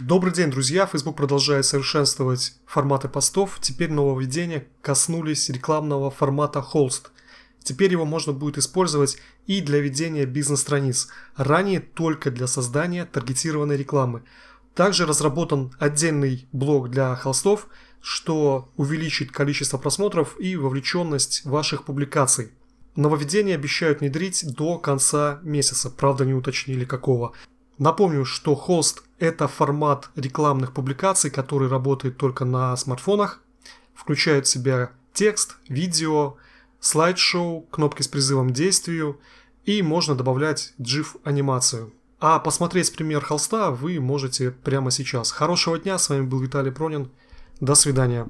Добрый день, друзья! Facebook продолжает совершенствовать форматы постов. Теперь нововведения коснулись рекламного формата холст. Теперь его можно будет использовать и для ведения бизнес-страниц. Ранее только для создания таргетированной рекламы. Также разработан отдельный блок для холстов, что увеличит количество просмотров и вовлеченность ваших публикаций. Нововведения обещают внедрить до конца месяца, правда не уточнили какого. Напомню, что холст – это формат рекламных публикаций, который работает только на смартфонах, включает в себя текст, видео, слайд-шоу, кнопки с призывом к действию и можно добавлять GIF-анимацию. А посмотреть пример холста вы можете прямо сейчас. Хорошего дня, с вами был Виталий Пронин, до свидания.